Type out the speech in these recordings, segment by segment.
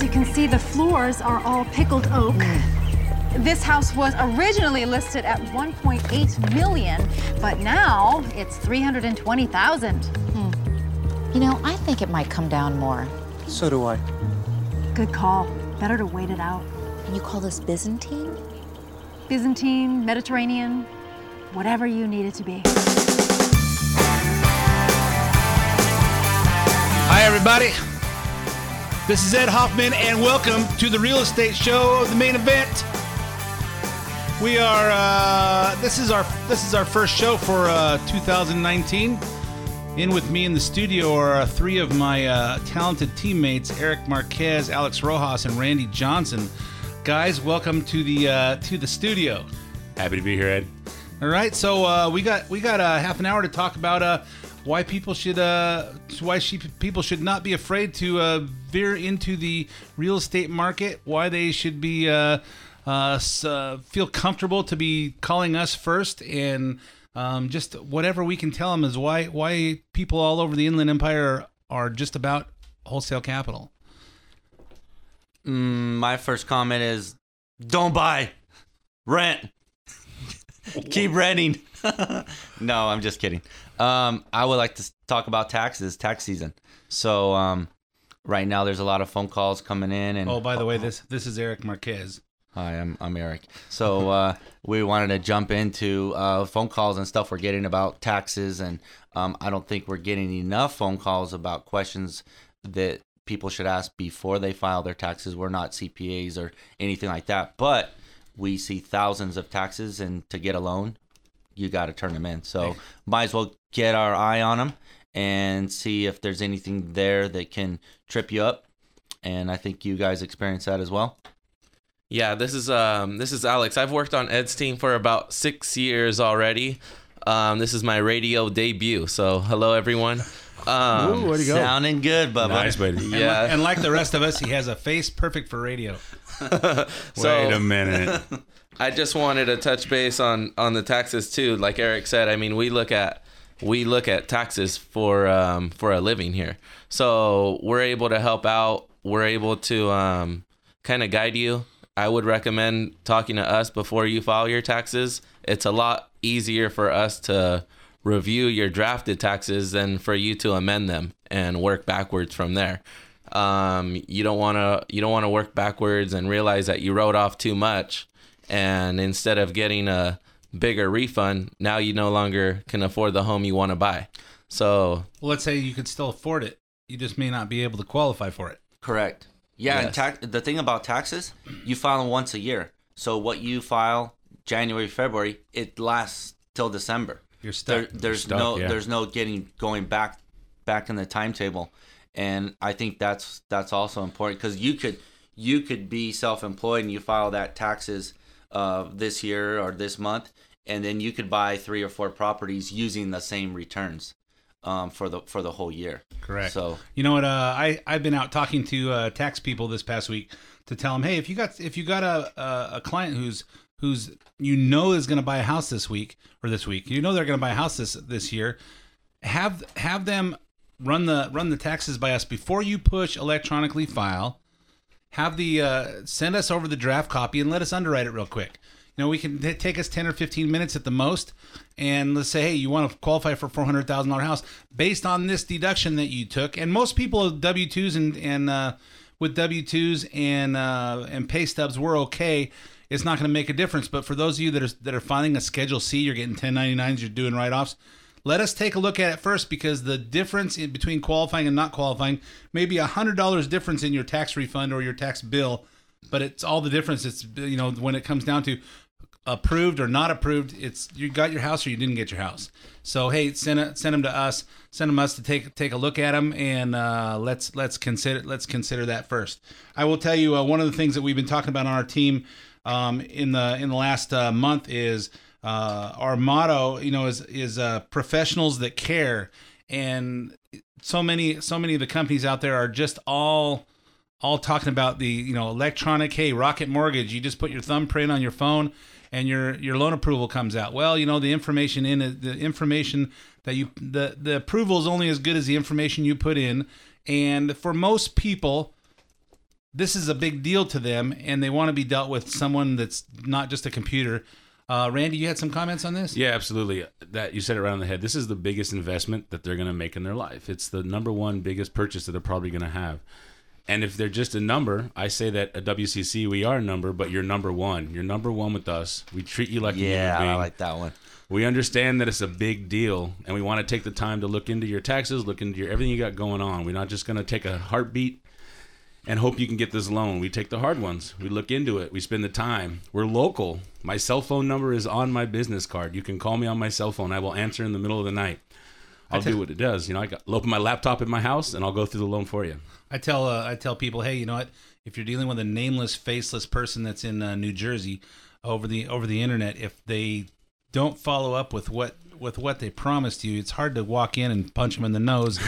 As you can see, the floors are all pickled oak. This house was originally listed at $1.8 million, but now it's $320,000. You know, I think it might come down more. So do I. Good call. Better to wait it out. And you call this Byzantine? Byzantine, Mediterranean, whatever you need it to be. Hi, everybody. This is Ed Hoffman, and welcome to the Real Estate Show, the main event. We are this is our first show for 2019. In with me in the studio are three of my talented teammates: Eric Marquez, Alex Rojas, and Randy Johnson. Guys, welcome to the studio. Happy to be here, Ed. All right, so we got half an hour to talk about why people should not be afraid to veer into the real estate market, why they should be feel comfortable to be calling us first, and just whatever we can tell them is why people all over the Inland Empire are just about wholesale capital. My first comment is, don't buy, rent, keep renting. No, I'm just kidding. I would like to talk about taxes, tax season. So right now there's a lot of phone calls coming in. And oh, by the way, this is Eric Marquez. Hi, I'm Eric. So we wanted to jump into phone calls and stuff we're getting about taxes. And I don't think we're getting enough phone calls about questions that people should ask before they file their taxes. We're not CPAs or anything like that, but we see thousands of taxes, and to get a loan, you got to turn them in. So might as well get our eye on them and see if there's anything there that can trip you up. And I think you guys experience that as well. Yeah, this is Alex. I've worked on Ed's team for about 6 years already. This is my radio debut. So hello, everyone. Ooh, where'd he go? Sounding good, Bubba. Nice, buddy. Yeah. And like the rest of us, he has a face perfect for radio. Wait a minute. I just wanted to touch base on the taxes too. Like Eric said, I mean, we look at taxes for a living here. So we're able to help out. We're able to kind of guide you. I would recommend talking to us before you file your taxes. It's a lot easier for us to review your drafted taxes than for you to amend them and work backwards from there. You don't want to work backwards and realize that you wrote off too much, and instead of getting a bigger refund, now you no longer can afford the home you want to buy. So let's say you could still afford it, you just may not be able to qualify for it. Correct. Yeah, yes. And the thing about taxes, you file them once a year. So what you file January, February, it lasts till December. You're stuck. There's no going back in the timetable, and I think that's also important because you could be self-employed and you file that taxes this year or this month, and then you could buy 3 or 4 properties using the same returns for the whole year. Correct. So you know what? I've been out talking to tax people this past week to tell them, hey, if you got a client who's you know is going to buy a house this week, you know they're going to buy a house this year, have them run the taxes by us before you push electronically file. Have the send us over the draft copy and let us underwrite it real quick. You know, we can take us 10 or 15 minutes at the most, and let's say, hey, you want to qualify for $400,000 house based on this deduction that you took. And most people W-2s with W-2s and pay stubs were okay. It's not going to make a difference. But for those of you that are filing a Schedule C, you're getting 1099s, you're doing write-offs. Let us take a look at it first, because the difference between qualifying and not qualifying may be $100 difference in your tax refund or your tax bill, but it's all the difference. It's, you know, when it comes down to approved or not approved, it's you got your house or you didn't get your house. So hey, send them to us. Send them us to take a look at them, and let's consider that first. I will tell you one of the things that we've been talking about on our team in the last month is our motto, you know, is professionals that care. And so many of the companies out there are just all talking about the, you know, electronic, hey, Rocket Mortgage, you just put your thumbprint on your phone and your loan approval comes out. Well, you know, the approval is only as good as the information you put in. And for most people, this is a big deal to them, and they want to be dealt with someone that's not just a computer. Randy, you had some comments on this? Yeah, absolutely. That you said it right on the head. This is the biggest investment that they're going to make in their life. It's the number one biggest purchase that they're probably going to have. And if they're just a number, I say that at WCC, we are a number, but you're number one. You're number one with us. We treat you like a human being. Yeah, I like that one. We understand that it's a big deal, and we want to take the time to look into your taxes, look into your everything you got going on. We're not just going to take a heartbeat and hope you can get this loan. We take the hard ones. We look into it. We spend the time. We're local. My cell phone number is on my business card. You can call me on my cell phone. I will answer in the middle of the night. I'll do what it does. You know, I'll open my laptop in my house, and I'll go through the loan for you. I tell people, hey, you know what? If you're dealing with a nameless, faceless person that's in New Jersey over the internet, if they don't follow up with what they promised you, it's hard to walk in and punch them in the nose.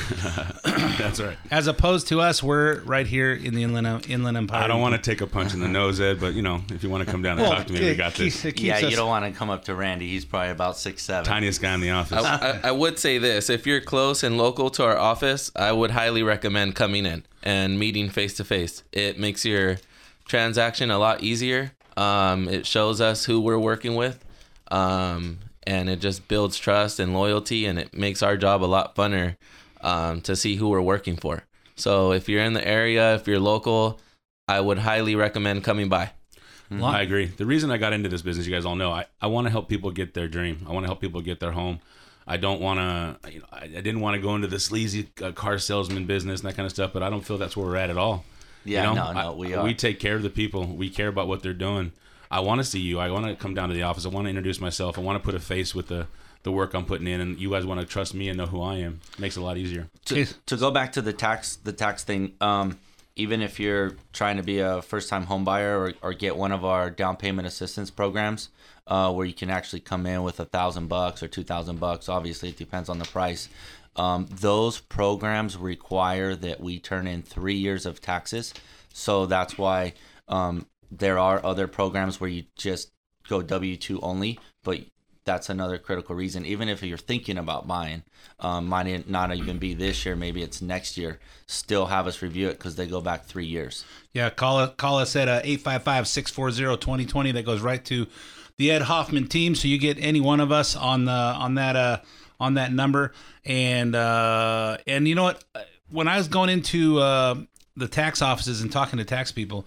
That's right. As opposed to us, we're right here in the Inland Empire. I don't want to take a punch in the nose, Ed, but, you know, if you want to come down and talk to me, we got this. You don't want to come up to Randy. He's probably about 6'7". Tiniest guy in the office. I would say this. If you're close and local to our office, I would highly recommend coming in and meeting face-to-face. It makes your transaction a lot easier. It shows us who we're working with. And it just builds trust and loyalty, and it makes our job a lot funner to see who we're working for. So if you're in the area, if you're local, I would highly recommend coming by. I agree. The reason I got into this business, you guys all know, I want to help people get their dream. I want to help people get their home. I don't want to, you know, I didn't want to go into the sleazy car salesman business and that kind of stuff, but I don't feel that's where we're at all. Yeah, you know, we are. We take care of the people. We care about what they're doing. I want to see you. I want to come down to the office. I want to introduce myself. I want to put a face with the work I'm putting in, and you guys want to trust me and know who I am. It makes it a lot easier. To go back to the tax thing, even if you're trying to be a first-time home buyer or get one of our down payment assistance programs where you can actually come in with $1,000 or $2,000, obviously it depends on the price. Those programs require that we turn in 3 years of taxes, so that's why there are other programs where you just go W-2 only, but that's another critical reason. Even if you're thinking about buying, might not even be this year, maybe it's next year, still have us review it because they go back 3 years. Yeah, call us at 855-640-2020. That goes right to the Ed Hoffman team, so you get any one of us on that number. And you know what? When I was going into the tax offices and talking to tax people,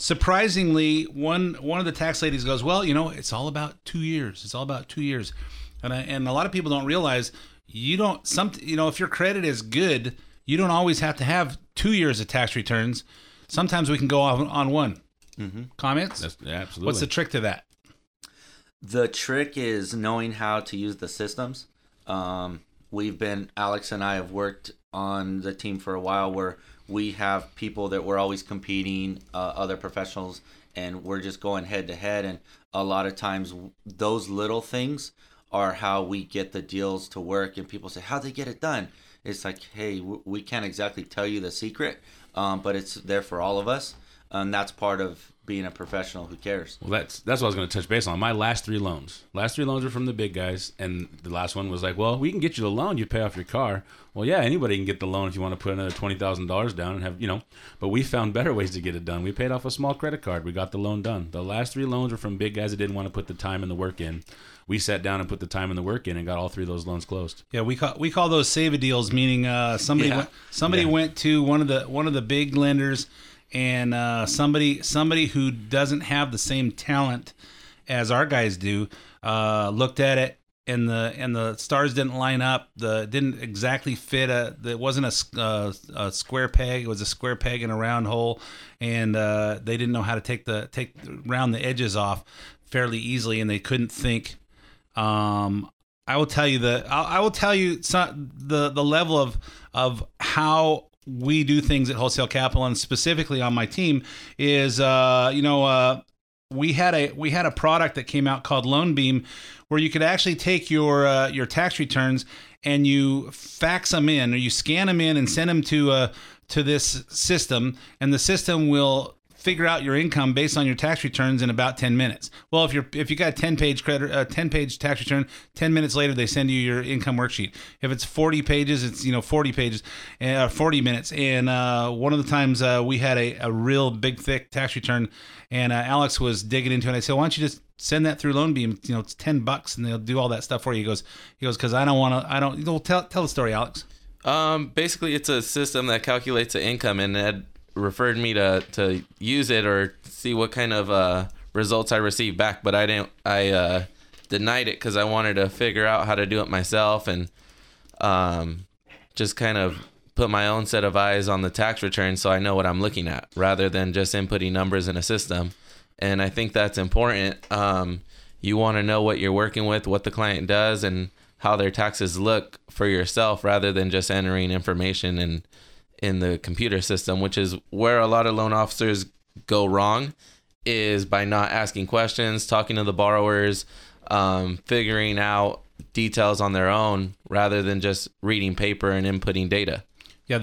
surprisingly, one of the tax ladies goes, well, you know, it's all about 2 years. It's all about 2 years. And a lot of people don't realize if your credit is good, you don't always have to have 2 years of tax returns. Sometimes we can go on one. Mm-hmm. Comments? Absolutely. What's the trick to that? The trick is knowing how to use the systems. Alex and I have worked on the team for a while where we have people that we're always competing, other professionals, and we're just going head to head. And a lot of times those little things are how we get the deals to work. And people say, how'd they get it done? It's like, hey, we can't exactly tell you the secret, but it's there for all of us. And that's part of being a professional who cares. Well, that's what I was going to touch base on. My last three loans were from the big guys, and the last one was like, well, we can get you the loan, you pay off your car. Well, yeah, anybody can get the loan if you want to put another $20,000 down and have, you know, but we found better ways to get it done. We paid off a small credit card. We got the loan done. The last three loans were from big guys that didn't want to put the time and the work in. We sat down and put the time and the work in and got all three of those loans closed. Yeah, we call those save-a-deals, meaning somebody went to one of the big lenders. And somebody who doesn't have the same talent as our guys do looked at it, and the stars didn't line up. Didn't exactly fit. It wasn't a square peg. It was a square peg in a round hole, and they didn't know how to round the edges off fairly easily, and they couldn't think. I will tell you the level of how we do things at Wholesale Capital, and specifically on my team is, we had a product that came out called LoanBeam, where you could actually take your tax returns and you fax them in, or you scan them in and send them to this system, and the system will figure out your income based on your tax returns in about 10 minutes. Well, if you got a 10-page tax return, 10 minutes later they send you your income worksheet. If it's 40 pages, it's 40 pages, 40 minutes. And one of the times we had a real big thick tax return, and Alex was digging into it. I said, "Why don't you just send that through LoanBeam? It's $10 and they'll do all that stuff for you." He goes, "Because I don't want to. I don't." Tell the story, Alex. Basically, it's a system that calculates the income, and Ed referred me to use it or see what kind of results I received back. But I didn't. I denied it because I wanted to figure out how to do it myself and just kind of put my own set of eyes on the tax return so I know what I'm looking at rather than just inputting numbers in a system. And I think that's important. You want to know what you're working with, what the client does, and how their taxes look for yourself rather than just entering information in the computer system, which is where a lot of loan officers go wrong, is by not asking questions, talking to the borrowers, figuring out details on their own rather than just reading paper and inputting data. Yeah,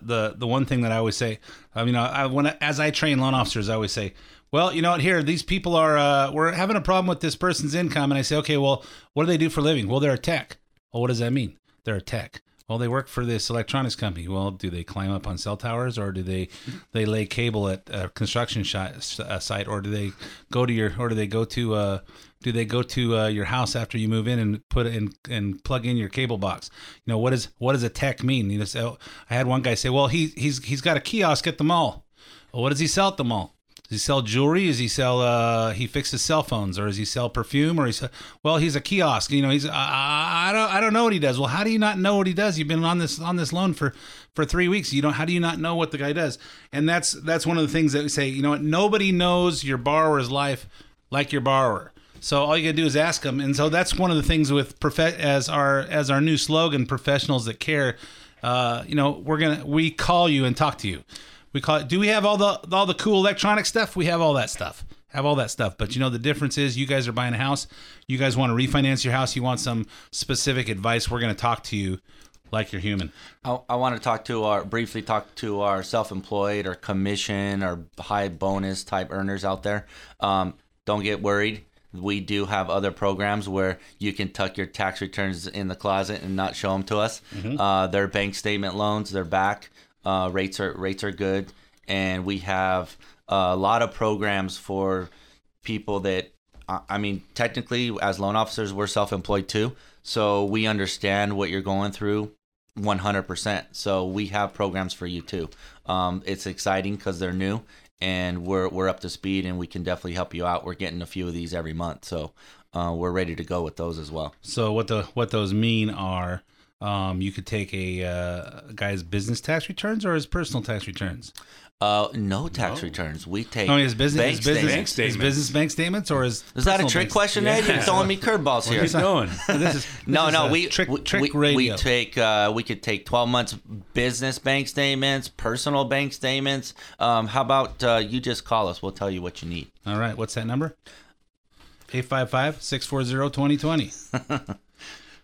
the one thing that I always say, as I train loan officers, I always say, "Well, you know what, here, these people are, we're having a problem with this person's income." And I say, "Okay, well, what do they do for a living?" "Well, they're a tech." "Well, what does that mean?" "They're a tech." "Well, they work for this electronics company." "Well, do they climb up on cell towers, or do they lay cable at a construction site, or do they go to your house after you move in and put in and plug in your cable box?" What does a tech mean? So I had one guy say, "Well, he's got a kiosk at the mall." "Well, what does he sell at the mall? Does he sell jewelry? Does he sell, he fixes cell phones, or does he sell perfume?" Or he said, "Well, he's a kiosk, I don't know what he does." "Well, how do you not know what he does? You've been on this loan for 3 weeks. How do you not know what the guy does?" And that's one of the things that we say, nobody knows your borrower's life like your borrower. So all you gotta do is ask them. And so that's one of the things with as our new slogan, professionals that care, we call you and talk to you. We call it, do we have all the cool electronic stuff? We have all that stuff. But the difference is you guys are buying a house. You guys want to refinance your house. You want some specific advice. We're going to talk to you like you're human. I want to briefly talk to our self-employed or commission or high bonus type earners out there. Don't get worried. We do have other programs where you can tuck your tax returns in the closet and not show them to us. Mm-hmm. They're bank statement loans. They're back. Rates are good, and we have a lot of programs for people that, technically as loan officers, we're self-employed too. So we understand what you're going through 100%. So we have programs for you too. It's exciting because they're new and we're up to speed, and we can definitely help you out. We're getting a few of these every month. So we're ready to go with those as well. So what those mean are, you could take a guy's business tax returns or his personal tax returns. No tax returns. We take his business bank statements or his. Is that a trick question, Ed? Yeah. You're throwing me curveballs here. What are you doing? We take. We could take 12 months business bank statements, personal bank statements. How about you just call us? We'll tell you what you need. All right. What's that number? 855-640-2020.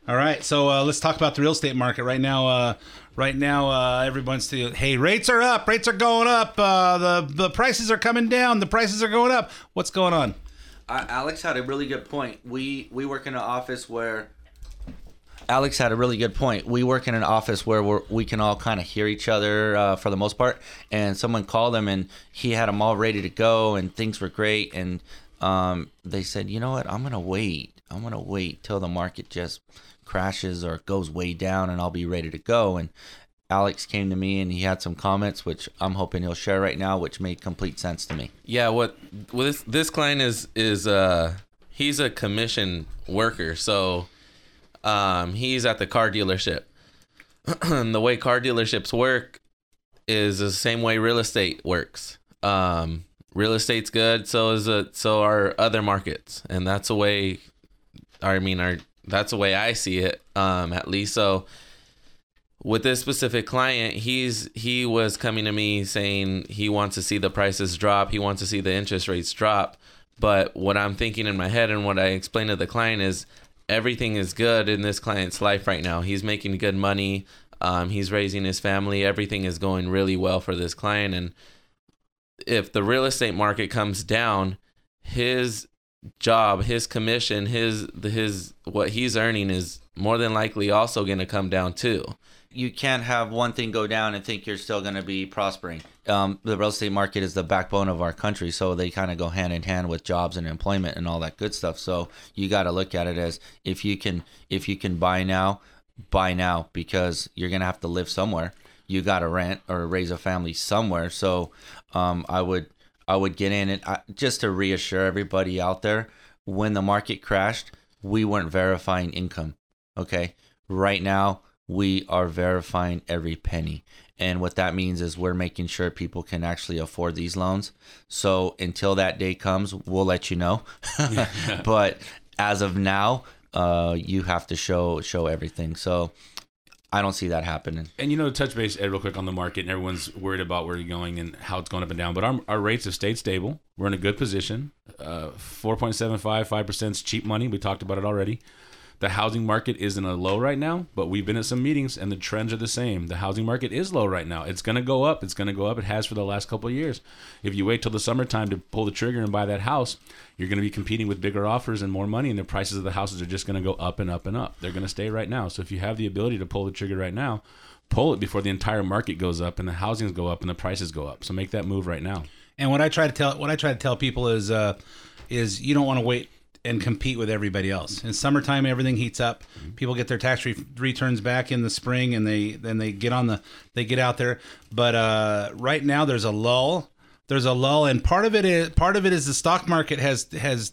All right, so let's talk about the real estate market right now. Everyone's saying, "Hey, rates are up, rates are going up, the prices are coming down, the prices are going up." What's going on? Alex had a really good point. We work in an office where we can all kind of hear each other for the most part. And someone called him, and he had them all ready to go, and things were great. And they said, "You know what? I'm gonna wait till the market just crashes or goes way down, and I'll be ready to go." And Alex came to me, and he had some comments, which I'm hoping he'll share right now, which made complete sense to me. Yeah, what with this client is he's a commission worker, so he's at the car dealership. The way car dealerships work is the same way real estate works. Real estate's good, so are other markets, and that's the way. That's the way I see it, at least. So with this specific client, he was coming to me saying he wants to see the prices drop. He wants to see the interest rates drop. But what I'm thinking in my head and what I explained to the client is everything is good in this client's life right now. He's making good money. He's raising his family. Everything is going really well for this client. And if the real estate market comes down, his job, his commission, his what he's earning is more than likely also going to come down too. You can't have one thing go down and think you're still going to be prospering. The real estate market is the backbone of our country, so they kind of go hand in hand with jobs and employment and all that good stuff. So you got to look at it as if you can buy now because you're going to have to live somewhere. You got to rent or raise a family somewhere. So I would get in, and just to reassure everybody out there, when the market crashed, we weren't verifying income. Okay, right now we are verifying every penny, and what that means is we're making sure people can actually afford these loans. So until that day comes, we'll let you know. But as of now, you have to show everything. So I don't see that happening. And, you know, touch base, Ed, real quick on the market, and everyone's worried about where you're going and how it's going up and down. But our rates have stayed stable. We're in a good position. 4.75, 5% is cheap money. We talked about it already. The housing market is in a low right now, but we've been at some meetings, and the trends are the same. The housing market is low right now. It's going to go up. It's going to go up. It has for the last couple of years. If you wait till the summertime to pull the trigger and buy that house, you're going to be competing with bigger offers and more money, and the prices of the houses are just going to go up and up and up. They're going to stay right now. So if you have the ability to pull the trigger right now, pull it before the entire market goes up and the housings go up and the prices go up. So make that move right now. And what I try to tell people is you don't want to wait and compete with everybody else. In summertime, everything heats up. People get their tax returns back in the spring, and they get out there. But right now, there's a lull. And part of it is the stock market has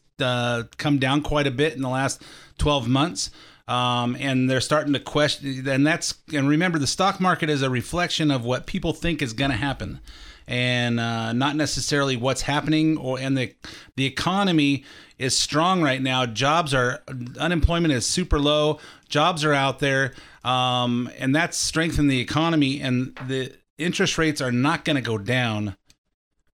come down quite a bit in the last 12 months. And they're starting to question. And remember, the stock market is a reflection of what people think is going to happen, and not necessarily what's happening. And the economy is strong right now. Unemployment is super low. Jobs are out there, and that's strengthened the economy. And the interest rates are not going to go down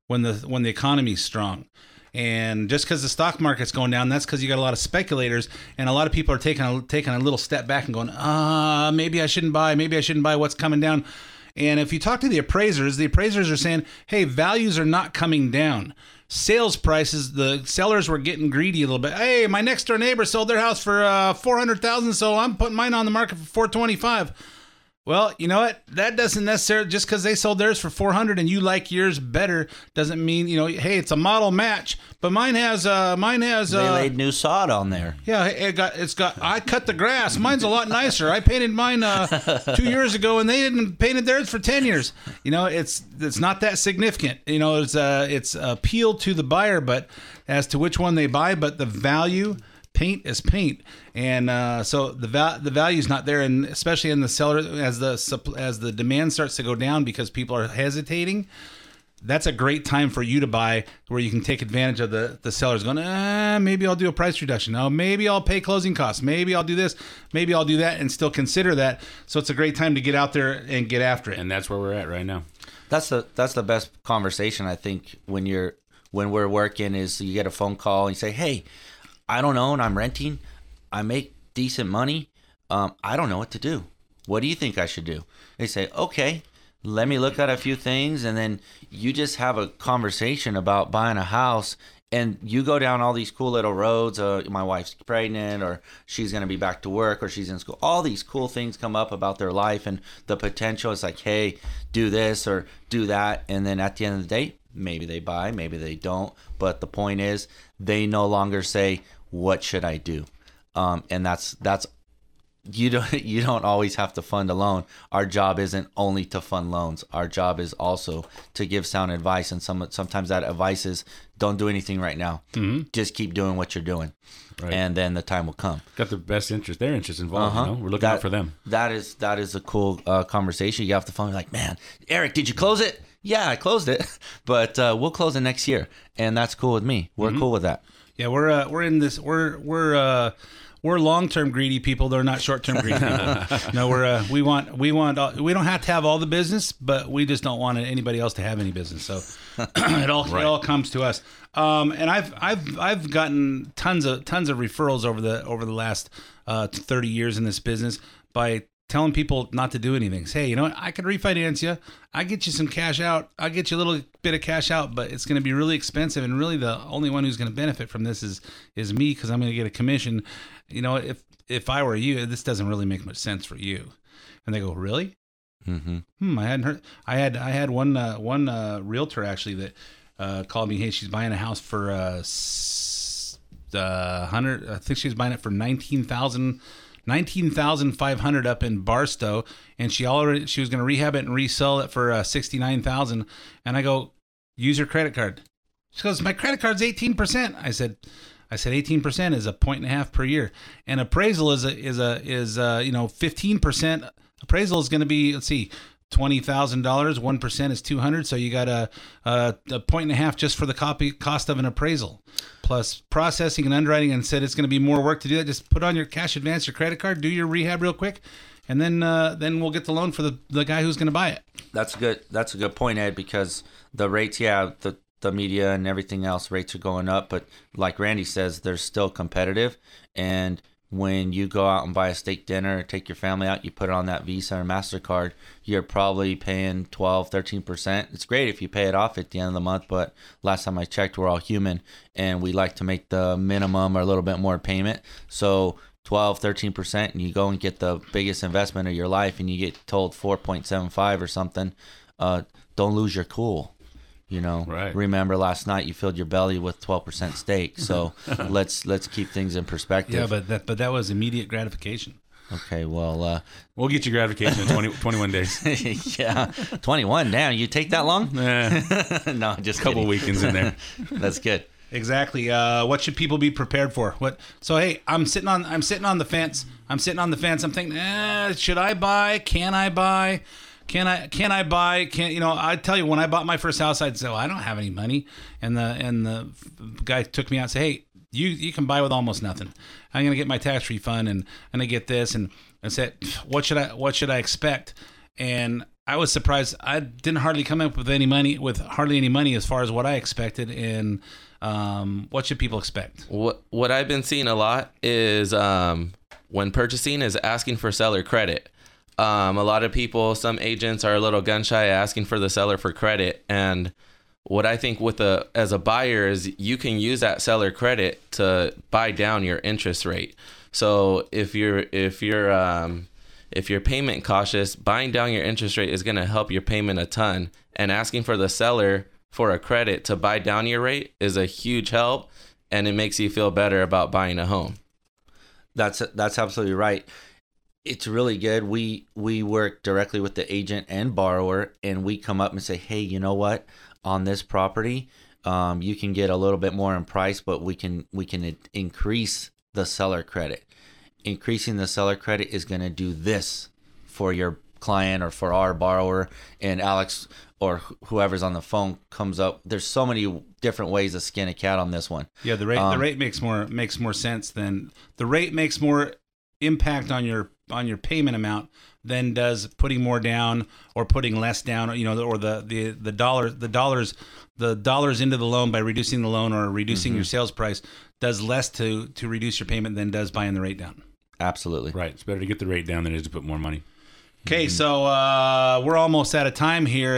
when the economy's strong. And just because the stock market's going down, that's because you got a lot of speculators, and a lot of people are taking a little step back and going, maybe I shouldn't buy. Maybe I shouldn't buy what's coming down. And if you talk to the appraisers are saying, hey, values are not coming down. Sales prices, the sellers were getting greedy a little bit. Hey, my next door neighbor sold their house for $400,000, so I'm putting mine on the market for $425,000. Well, you know what? That doesn't necessarily, just because they sold theirs for $400,000 and you like yours better, doesn't mean, you know, hey, it's a model match. But mine has they laid new sod on there. Yeah, it's got. I cut the grass. Mine's a lot nicer. I painted mine 2 years ago, and they didn't painted theirs for 10 years. You know, it's not that significant. You know, it's appeal to the buyer, but as to which one they buy, but the value. Paint is paint, and so the value's not there, and especially in the seller, as the demand starts to go down because people are hesitating. That's a great time for you to buy, where you can take advantage of the sellers going, maybe I'll do a price reduction. Oh, maybe I'll pay closing costs. Maybe I'll do this. Maybe I'll do that, and still consider that. So it's a great time to get out there and get after it. And that's where we're at right now. That's the best conversation, I think, when we're working, is you get a phone call and you say, hey, I don't own, I'm renting, I make decent money, I don't know what to do. What do you think I should do? They say, okay, let me look at a few things, and then you just have a conversation about buying a house, and you go down all these cool little roads, my wife's pregnant, or she's going to be back to work, or she's in school. All these cool things come up about their life and the potential. It's like, hey, do this or do that, and then at the end of the day, maybe they buy, maybe they don't, but the point is they no longer say, what should I do? And that's you don't always have to fund a loan. Our job isn't only to fund loans. Our job is also to give sound advice. And sometimes that advice is, don't do anything right now. Mm-hmm. Just keep doing what you're doing, right? And then the time will come. Got the best interest, their interest involved. Uh-huh. You know? We're looking out for them. That is a cool conversation. You have to phone, like, man, Eric, did you close it? Yeah, I closed it, but we'll close it next year, and that's cool with me. We're cool with that. Yeah, we're in this. We're long-term greedy people. They're not short-term greedy people. No, we don't have to have all the business, but we just don't want anybody else to have any business. So it all comes to us. And I've gotten tons of referrals over the last 30 years in this business by telling people not to do anything. Say, hey, you know what? I could refinance you. I get you some cash out. I'll get you a little bit of cash out, but it's going to be really expensive. And really the only one who's going to benefit from this is me, because I'm going to get a commission. You know, if I were you, this doesn't really make much sense for you. And they go, really? Mm-hmm. I hadn't heard. I had one realtor actually that called me. Hey, she's buying a house for $100. I think she's buying it for $19,500 up in Barstow, and she was going to rehab it and resell it for $69,000. And I go, use your credit card. She goes, my credit card's 18%. I said 18% is 1.5 points per year, and appraisal is you know 15%. Appraisal is going to be, let's see, $20,000. 1% is $200. So you got a 1.5 points just for the cost of an appraisal, plus processing and underwriting. And said it's going to be more work to do that. Just put on your cash advance, your credit card, do your rehab real quick, and then we'll get the loan for the guy who's going to buy it. That's a good point, Ed, because the rates, the media and everything else, rates are going up. But like Randy says, they're still competitive. And when you go out and buy a steak dinner or take your family out, you put it on that Visa or MasterCard, you're probably paying 12, 13%. It's great if you pay it off at the end of the month, but last time I checked, we're all human and we like to make the minimum or a little bit more payment. So 12, 13%, and you go and get the biggest investment of your life and you get told 4.75 or something, don't lose your cool. You know, right. Remember last night you filled your belly with 12% steak. So let's keep things in perspective. Yeah, but that was immediate gratification. Okay, well, we'll get you gratification in 21 days. Yeah, 21. Damn, you take that long? No, just a couple weekends in there. That's good. Exactly. What should people be prepared for? What? So hey, I'm sitting on the fence. I'm thinking, should I buy? Can I buy? Can I buy? I tell you, when I bought my first house, I'd say, well, I don't have any money. And the guy took me out and said, hey, you can buy with almost nothing. I'm going to get my tax refund and I'm going to get this. And I said, what should I expect? And I was surprised. I didn't hardly come up with hardly any money as far as what I expected. And what should people expect? What I've been seeing a lot is when purchasing is asking for seller credit. A lot of people, some agents are a little gun shy asking for the seller for credit. And what I think as a buyer is you can use that seller credit to buy down your interest rate. So if you're payment cautious, buying down your interest rate is going to help your payment a ton, and asking for the seller for a credit to buy down your rate is a huge help, and it makes you feel better about buying a home. That's absolutely right. It's really good. We work directly with the agent and borrower, and we come up and say, hey, you know what? On this property, you can get a little bit more in price, but we can increase the seller credit. Increasing the seller credit is going to do this for your client or for our borrower. And Alex or whoever's on the phone comes up. There's so many different ways to skin a cat on this one. Yeah, the rate makes more sense than the rate makes more impact on your payment amount than does putting more down or putting less down, or the dollars into the loan by reducing the loan or reducing your sales price does less to reduce your payment than does buying the rate down. Absolutely. Right. It's better to get the rate down than it is to put more money. Okay. Mm-hmm. So, we're almost out of time here.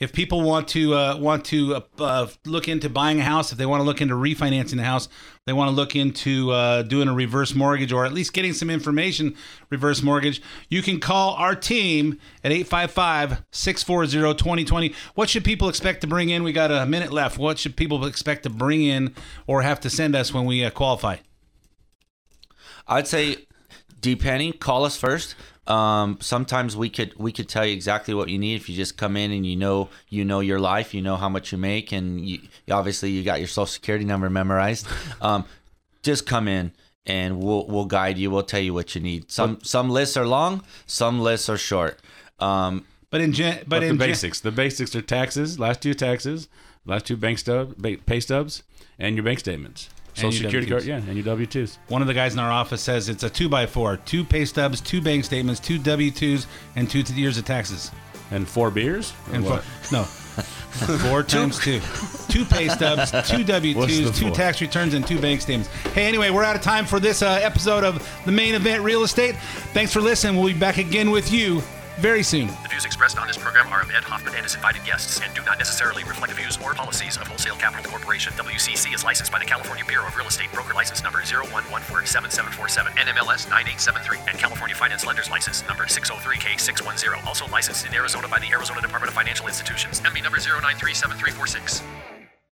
If people want to look into buying a house, if they want to look into refinancing the house, they want to look into doing a reverse mortgage or at least getting some information, reverse mortgage, you can call our team at 855-640-2020. What should people expect to bring in? We got a minute left. What should people expect to bring in or have to send us when we qualify? I'd say, depending, call us first. Sometimes we could tell you exactly what you need if you just come in and you know your life, you know how much you make, and obviously you got your Social Security number memorized. Just come in and we'll guide you. We'll tell you what you need. Some lists are long, some lists are short. The basics are taxes, last two pay stubs, and your bank statements. Social Security card, yeah, and your W-2s. One of the guys in our office says it's a 2x4, 2 pay stubs, 2 bank statements, 2 W-2s, and 2 years of taxes. And 4 beers? Four times two. two pay stubs, two W-2s, two tax returns, and two bank statements. Hey, anyway, we're out of time for this episode of The Main Event Real Estate. Thanks for listening. We'll be back again with you very soon. The views expressed on this program are of Ed Hoffman and his invited guests and do not necessarily reflect the views or policies of Wholesale Capital Corporation. WCC is licensed by the California Bureau of Real Estate Broker License Number 011477747, NMLS 9873, and California Finance Lenders License Number 603K610, also licensed in Arizona by the Arizona Department of Financial Institutions, MB number 0937346.